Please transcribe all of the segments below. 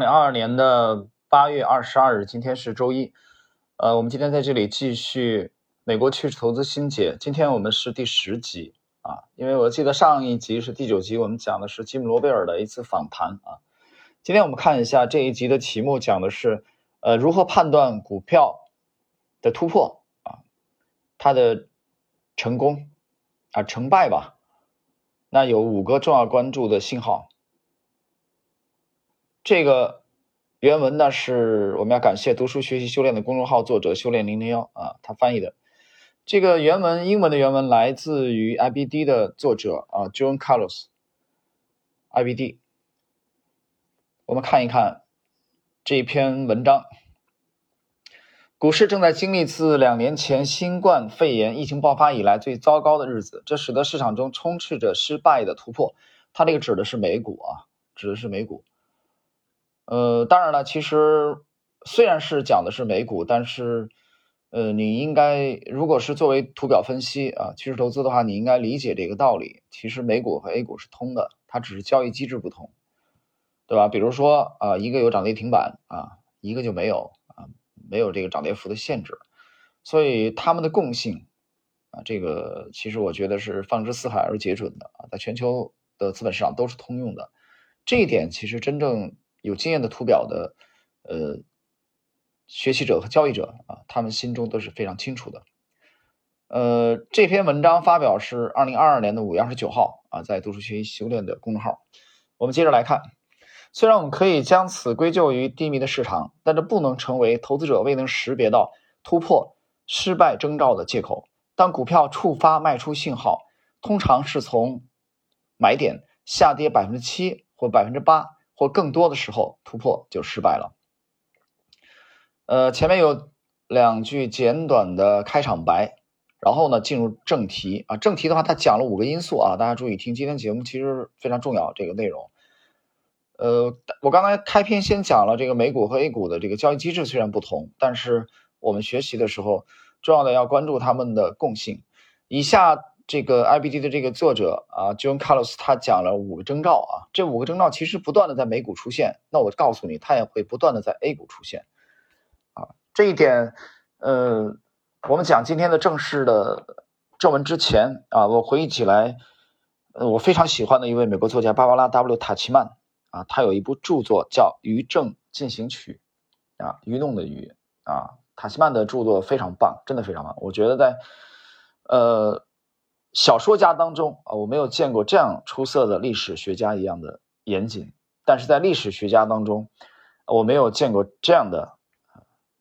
2022年的8月22日，今天是周一。我们今天在这里继续美国趋势投资新解，今天我们是第10集啊，因为我记得上一集是第9集，我们讲的是吉姆·罗贝尔的一次访谈啊。今天我们看一下这一集的题目，讲的是如何判断股票的突破啊，它的成功啊成败吧。那有5个重要关注的信号。这个原文呢是我们要感谢读书学习修炼的公众号作者修炼001啊，他翻译的这个原文，英文的原文来自于 IBD 的作者啊 John Carlos IBD。我们看一看这篇文章，股市正在经历自2年前新冠肺炎疫情爆发以来最糟糕的日子，这使得市场中充斥着失败的突破。它这个指的是美股啊，指的是美股。当然了，其实虽然是讲的是美股，但是你应该如果是作为图表分析啊趋势投资的话，你应该理解这个道理。其实美股和 A 股是通的，它只是交易机制不同，对吧？比如说啊，一个有涨跌停板啊，一个就没有啊，没有这个涨跌幅的限制，所以它们的共性啊，这个其实我觉得是放之四海而皆准的啊，在全球的资本市场都是通用的。这一点其实真正有经验的图表的学习者和交易者啊，他们心中都是非常清楚的。这篇文章发表是2022年的5月29号啊，在读书学习修炼的公众号。我们接着来看，虽然我们可以将此归咎于低迷的市场，但这不能成为投资者未能识别到突破失败征兆的借口。当股票触发卖出信号，通常是从买点下跌 7% 或 8%或更多的时候，突破就失败了。前面有2句简短的开场白，然后呢进入正题啊。正题的话，它讲了5个因素啊，大家注意听。今天节目其实非常重要这个内容。我刚才开篇先讲了这个美股和 A 股的这个交易机制虽然不同，但是我们学习的时候，重要的要关注它们的共性。以下这个 IBD 的这个作者啊 John Carlos 他讲了5个征兆啊，这5个征兆其实不断的在美股出现，那我告诉你，它也会不断的在 A 股出现啊。这一点我们讲今天的正式的正文之前啊，我回忆起来我非常喜欢的一位美国作家芭芭拉 W 塔奇曼啊，他有一部著作叫《愚政进行曲》啊，愚弄的愚啊，塔奇曼的著作非常棒，真的非常棒。我觉得在小说家当中啊，我没有见过这样出色的历史学家一样的严谨，但是在历史学家当中，我没有见过这样的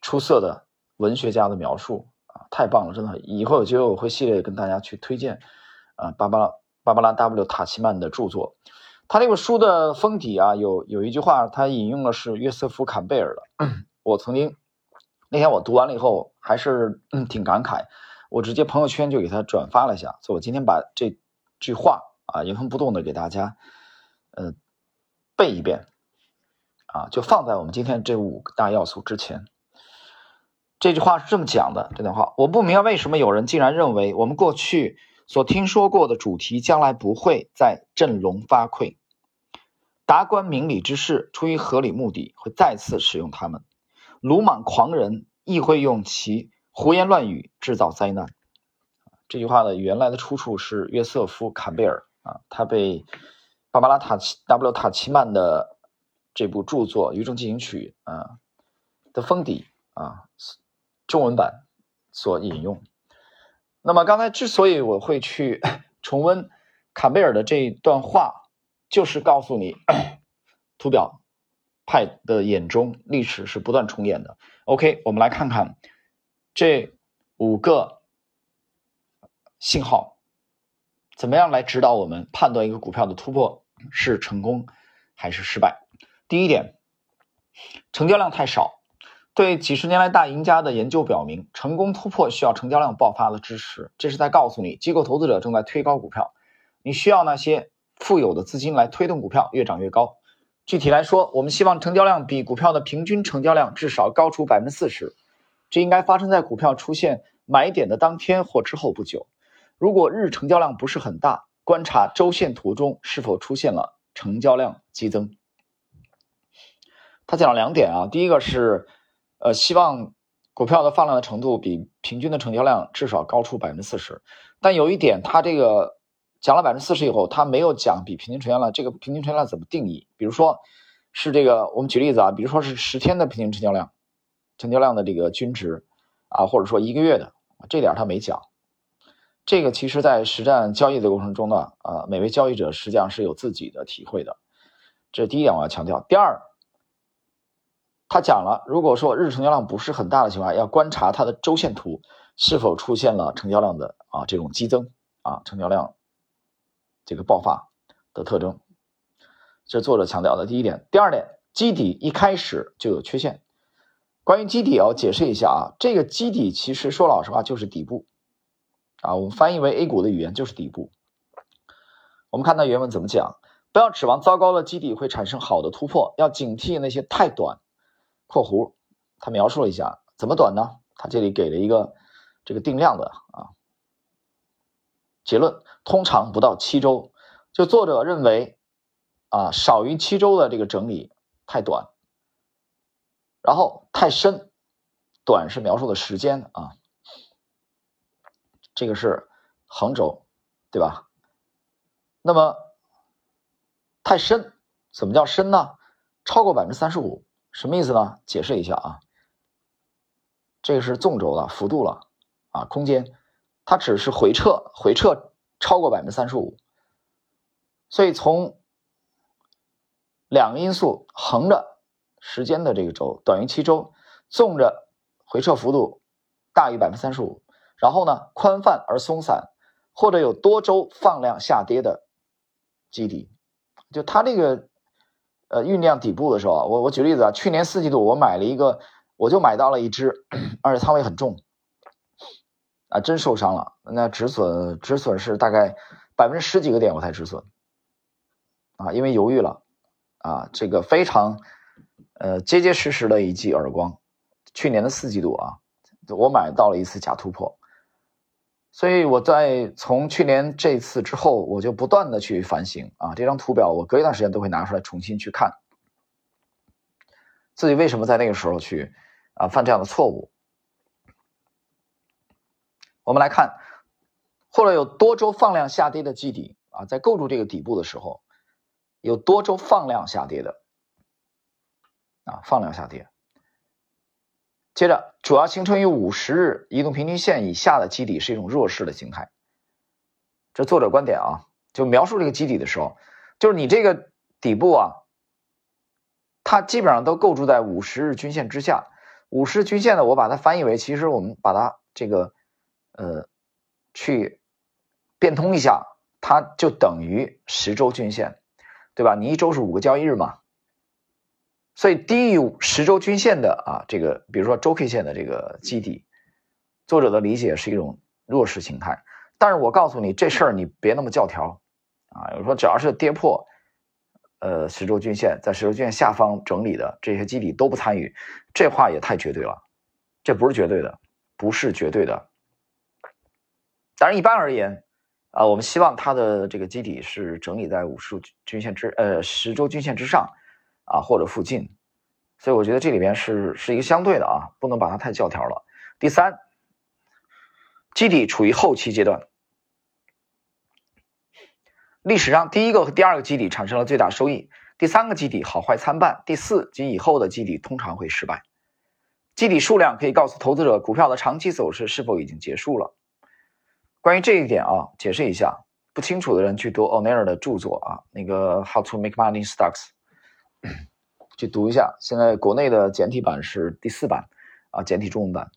出色的文学家的描述啊，太棒了，真的。以后有机会我会系列跟大家去推荐啊，芭芭拉 W 塔奇曼的著作。他这个书的封底啊，有一句话，他引用的是约瑟夫·坎贝尔的。我曾经那天我读完了以后，还是挺感慨。我直接朋友圈就给他转发了一下，所以我今天把这句话啊原封不动的给大家背一遍啊，就放在我们今天这5大要素之前。这句话是这么讲的，这段话，我不明白为什么有人竟然认为我们过去所听说过的主题将来不会再振聋发聩，达官明理之士出于合理目的会再次使用它们，鲁莽狂人亦会用其胡言乱语制造灾难。这句话的原来的出处是约瑟夫·坎贝尔啊，他被芭芭拉 W 塔奇曼的这部著作《愚政进行曲》啊的封底啊中文版所引用。那么刚才之所以我会去重温坎贝尔的这一段话，就是告诉你图表派的眼中历史是不断重演的。OK， 我们来看看这5个信号怎么样来指导我们判断一个股票的突破是成功还是失败。第一点，成交量太少。对几十年来大赢家的研究表明，成功突破需要成交量爆发的支持，这是在告诉你机构投资者正在推高股票，你需要那些富有的资金来推动股票越涨越高。具体来说，我们希望成交量比股票的平均成交量至少高出 40%，这应该发生在股票出现买点的当天或之后不久。如果日成交量不是很大，观察周线图中是否出现了成交量激增。他讲了2点啊，第一个是希望股票的放量的程度比平均的成交量至少高出 40%， 但有一点他这个讲了 40% 以后，他没有讲比平均成交量，这个平均成交量怎么定义，比如说是这个，我们举例子啊，比如说是10天的平均成交量的这个均值啊，或者说1个月的，这点他没讲。这个其实在实战交易的过程中呢，每位交易者实际上是有自己的体会的，这是第一点我要强调。第二，他讲了，如果说日成交量不是很大的情况下，要观察它的周线图是否出现了成交量的这种激增啊，成交量这个爆发的特征，这是作者强调的第一点。第二点，基底一开始就有缺陷。关于基底要解释一下啊，这个基底其实说老实话就是底部啊，我们翻译为 A 股的语言就是底部。我们看到原文怎么讲，不要指望糟糕的基底会产生好的突破，要警惕那些太短括弧，他描述了一下怎么短呢，他这里给了一个这个定量的结论，通常不到7周，就作者认为少于7周的这个整理太短，然后太深，短是描述的时间这个是横轴对吧，那么太深怎么叫深呢，超过 35%， 什么意思呢，解释一下这个是纵轴了，幅度了空间，它只是回撤超过 35%， 所以从2个因素，横着时间的这个轴短于7周，纵着回撤幅度大于 35%， 然后呢宽泛而松散，或者有多周放量下跌的基底，就它这个酝酿底部的时候，我举例子去年4季度我就买到了一只，而且仓位很重真受伤了，那止损是大概10几个点我才止损因为犹豫了这个非常结结实实的一记耳光，去年的4季度我买到了一次假突破，所以我在从去年这次之后，我就不断的去反省这张图表我隔一段时间都会拿出来重新去看，自己为什么在那个时候去犯这样的错误。我们来看，或者有多周放量下跌的基底在构筑这个底部的时候，有多周放量下跌的放量下跌。接着，主要形成于50日移动平均线以下的基底是一种弱势的形态。这作者观点就描述这个基底的时候，就是你这个底部它基本上都构筑在50日均线之下。50日均线呢，我把它翻译为，其实我们把它这个去变通一下，它就等于10周均线，对吧？你1周是5个交易日嘛，所以低于10周均线的这个比如说周 K 线的这个基底，作者的理解是一种弱势形态。但是我告诉你这事儿你别那么教条有时候只要是跌破10周均线，在10周均线下方整理的这些基底都不参与，这话也太绝对了，这不是绝对的，不是绝对的。当然一般而言我们希望它的这个基底是整理在10周均线之上或者附近，所以我觉得这里边是一个相对的不能把它太教条了。第三，基底处于后期阶段，历史上第一个和第二个基底产生了最大收益，第三个基底好坏参半，第4及以后的基底通常会失败。基底数量可以告诉投资者股票的长期走势是否已经结束了。关于这一点解释一下，不清楚的人去读 O'Neill 的著作那个 How to Make Money in Stocks 去读一下，现在国内的简体版是第4版简体中文版，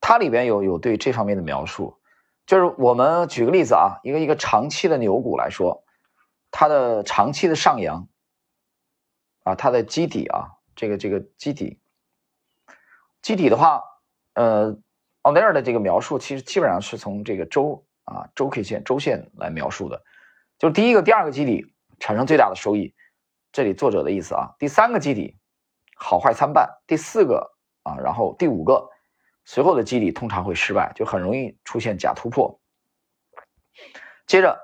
它里边有对这方面的描述。就是我们举个例子一个长期的牛股来说，它的长期的上扬它的基底这个基底的话O'Neill 的这个描述其实基本上是从这个周 K 线周线来描述的，就是第一个第二个基底产生最大的收益，这里作者的意思第3个基底好坏参半，第4个然后第5个随后的基底通常会失败，就很容易出现假突破。接着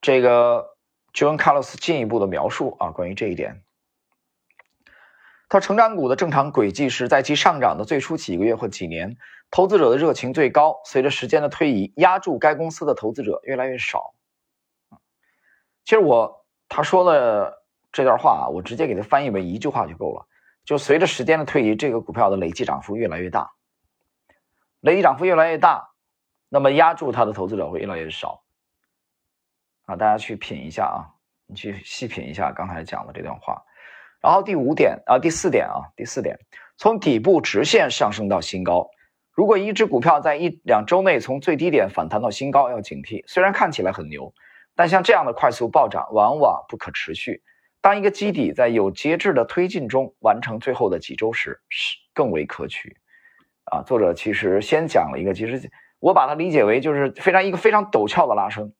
这个 John Carlos 进一步的描述关于这一点，它成长股的正常轨迹是在其上涨的最初几个月或几年，投资者的热情最高，随着时间的推移，压住该公司的投资者越来越少。其实他说了这段话，我直接给他翻译为一句话就够了，就随着时间的推移，这个股票的累计涨幅越来越大，累计涨幅越来越大，那么压住它的投资者会越来越少。啊，大家去品一下啊，你去细品一下刚才讲的这段话。然后第四点，从底部直线上升到新高。如果一只股票在1-2周内从最低点反弹到新高，要警惕。虽然看起来很牛，但像这样的快速暴涨往往不可持续。当一个基底在有节制的推进中完成最后的几周时，更为可取。啊，作者其实先讲了一个，其实我把它理解为就是一个非常陡峭的拉升，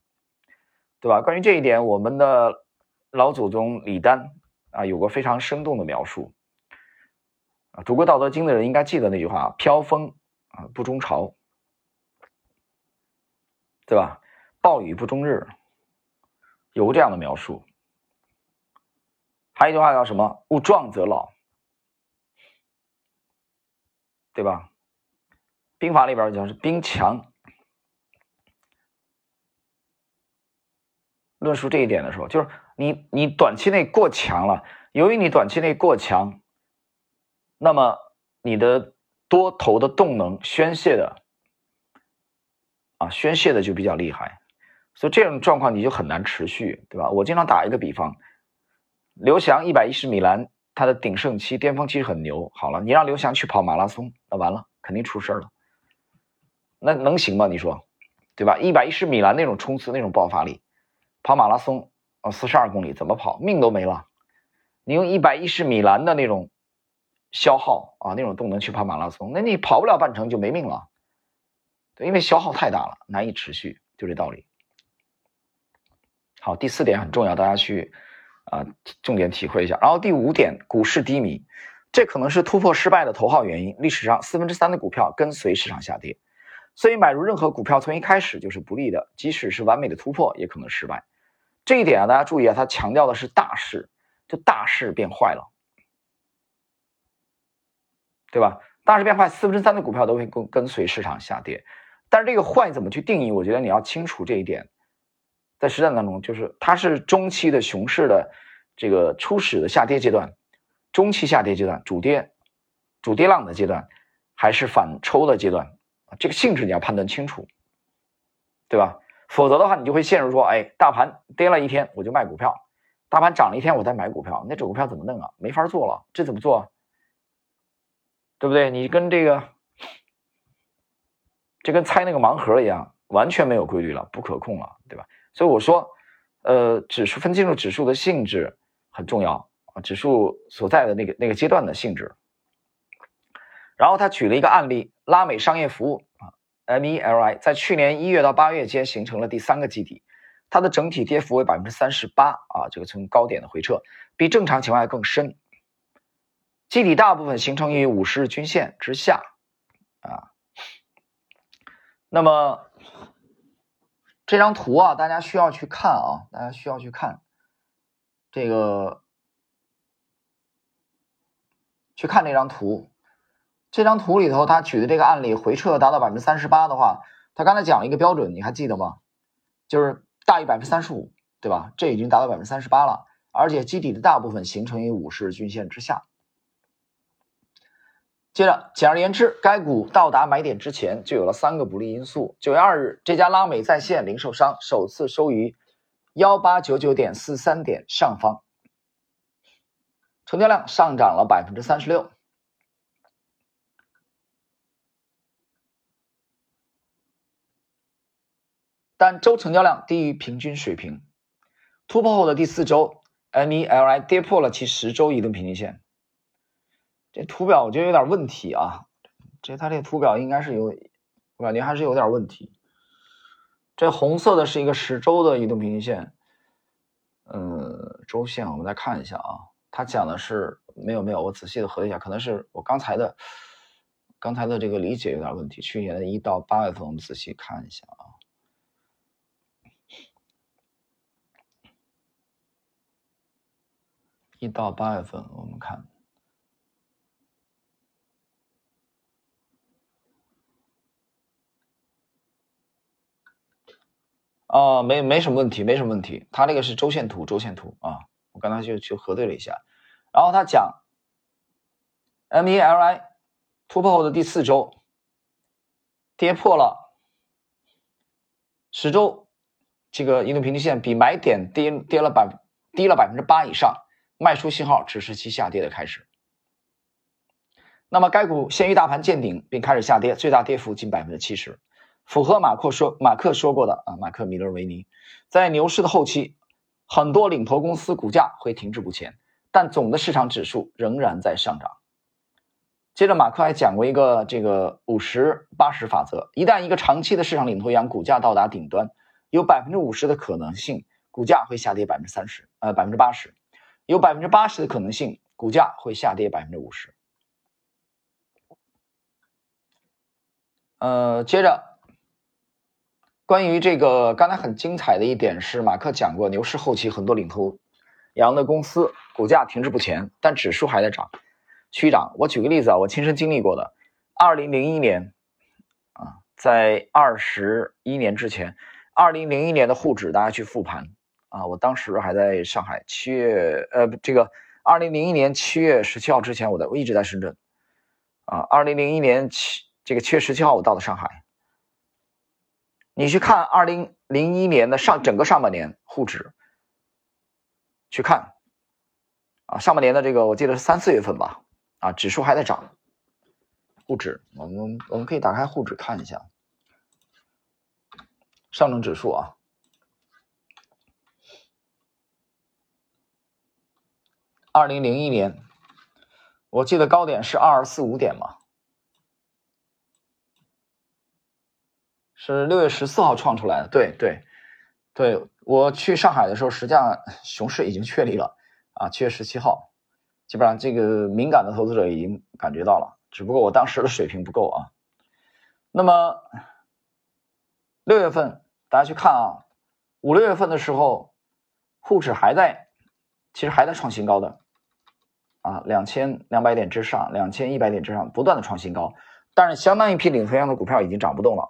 对吧？关于这一点，我们的老祖宗李丹啊有过非常生动的描述。啊，读过《道德经》的人应该记得那句话：“飘风啊不终朝，对吧？暴雨不终日。”有过这样的描述。还有一句话叫什么？“勿壮则老”，对吧？兵法里边讲是兵强。论述这一点的时候，就是你短期内过强了，由于你短期内过强，那么你的多头的动能宣泄的就比较厉害，所以这种状况你就很难持续，对吧？我经常打一个比方，刘翔110米栏，他的鼎盛期巅峰期很牛，好了，你让刘翔去跑马拉松，那完了，肯定出事了，那能行吗？你说，对吧？110米栏那种冲刺，那种爆发力，跑马拉松42公里怎么跑，命都没了。你用110米栏的那种消耗啊，那种动能去跑马拉松，那你跑不了半程就没命了。对，因为消耗太大了，难以持续，就这道理。好，第四点很重要，大家去重点体会一下。然后第五点，股市低迷，这可能是突破失败的头号原因。历史上3/4的股票跟随市场下跌，所以买入任何股票从一开始就是不利的，即使是完美的突破也可能失败。这一点啊，大家注意啊，它强调的是大势，就大势变坏了，对吧？大势变坏，3/4的股票都会跟随市场下跌。但是这个坏怎么去定义？我觉得你要清楚这一点。在实战当中，就是它是中期的熊市的这个初始的下跌阶段，中期下跌阶段，主跌浪的阶段，还是反抽的阶段，这个性质你要判断清楚，对吧？否则的话，你就会陷入说，哎，大盘跌了一天我就卖股票，大盘涨了一天我再买股票，那种股票怎么弄啊？没法做了，这怎么做啊？对不对？你跟这跟猜那个盲盒一样，完全没有规律了，不可控了，对吧？所以我说，分清楚指数的性质很重要啊，指数所在的那个阶段的性质。然后他举了一个案例，拉美商业服务啊。MELI 在去年1月到8月间形成了第三个基底，它的整体跌幅为 38% 啊，这个从高点的回撤比正常情况下更深，基底大部分形成于50日均线之下啊。那么这张图啊，大家需要去看这个，去看这张图里头，他举的这个案例回撤达到 38% 的话，他刚才讲了一个标准，你还记得吗？就是大于 35%， 对吧？这已经达到 38% 了，而且基底的大部分形成于50日均线之下。接着，简而言之，该股到达买点之前就有了3个不利因素。9月2日，这家拉美在线零售商首次收于 1899.43 点上方，成交量上涨了 36%。但周成交量低于平均水平，突破后的第4周 MELI 跌破了其10周移动平均线。这图表我觉得有点问题啊，它这图表应该是我感觉还是有点问题。这红色的是一个10周的移动平均线，周线我们再看一下啊，它讲的是没有，我仔细的核对一下，可能是我刚才的这个理解有点问题。去年的1到8月份我们仔细看一下啊。1到8月份我们看哦，没什么问题，没什么问题。他这个是周线图，周线图啊，我刚才就核对了一下。然后他讲 MELI 突破后的第四周跌破了10周这个移动平均线，比买点低了 8% 以上，卖出信号只是其下跌的开始。那么该股先于大盘见顶并开始下跌，最大跌幅近 70%， 符合马克说过的啊，马克·米勒维尼，在牛市的后期，很多领头公司股价会停滞不前，但总的市场指数仍然在上涨。接着马克还讲过一个这个 50-80 法则，一旦一个长期的市场领头羊股价到达顶端，有 50% 的可能性股价会下跌 80%， 有 80% 的可能性股价会下跌 50%。接着关于这个刚才很精彩的一点是马克讲过，牛市后期很多领头羊的公司股价停滞不前，但指数还在涨虚涨。我举个例子啊，我亲身经历过的，2001年啊，在21年之前，2001年的沪指大家去复盘啊，我当时还在上海，2001年7月17号之前我一直在深圳啊，2001年7月17号我到了上海。你去看2001年的整个上半年沪指去看啊，上半年的这个我记得是3-4月份吧，啊，指数还在涨。沪指，我们可以打开沪指看一下，上证指数啊，2001年我记得高点是2245点嘛，是6月14号创出来的。对，我去上海的时候，实际上熊市已经确立了啊，7月17号。基本上这个敏感的投资者已经感觉到了，只不过我当时的水平不够啊。那么6月份大家去看啊，5-6月份的时候沪指其实还在创新高的啊，2200点之上，2100点之上不断的创新高，但是相当一批领头羊的股票已经涨不动了，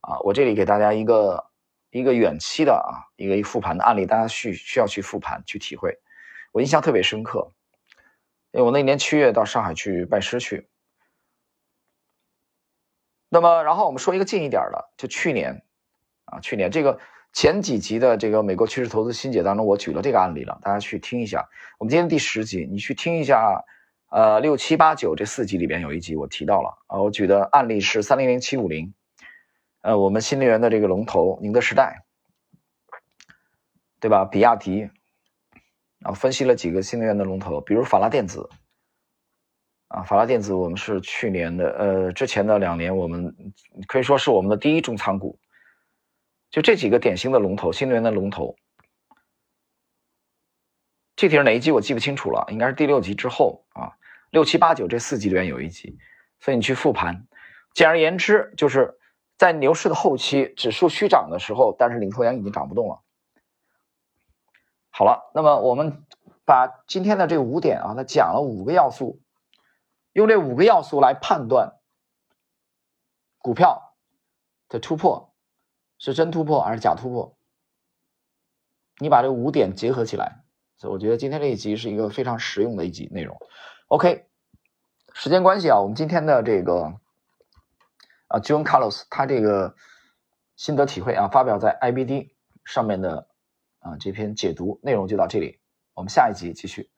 啊，我这里给大家一个远期的啊一个复盘的案例，大家需要去复盘去体会。我印象特别深刻，因为我那年7月到上海去拜师去。那么然后我们说一个近一点的，就去年这个前几集的这个美国趋势投资新解当中我举了这个案例了，大家去听一下。我们今天第10集你去听一下，6、7、8、9这4集里边有一集我提到了啊，我举的案例是300750，我们新能源的这个龙头宁德时代，对吧，比亚迪。啊，分析了几个新能源的龙头，比如法拉电子啊，法拉电子我们是去年的之前的2年我们可以说是我们的第一重仓股。就这几个典型的龙头，新能源的龙头，具体是哪一集我记不清楚了，应该是第6集之后啊，6、7、8、9这4集里面有一集，所以你去复盘。简而言之，就是在牛市的后期，指数虚涨的时候，但是领头羊已经涨不动了。好了，那么我们把今天的这5点啊，它讲了5个要素，用这5个要素来判断股票的突破是真突破还是假突破。你把这5点结合起来，所以我觉得今天这一集是一个非常实用的一集内容。OK， 时间关系啊，我们今天的这个John Carlos 他这个心得体会啊，发表在 IBD 上面的这篇解读内容就到这里，我们下一集继续。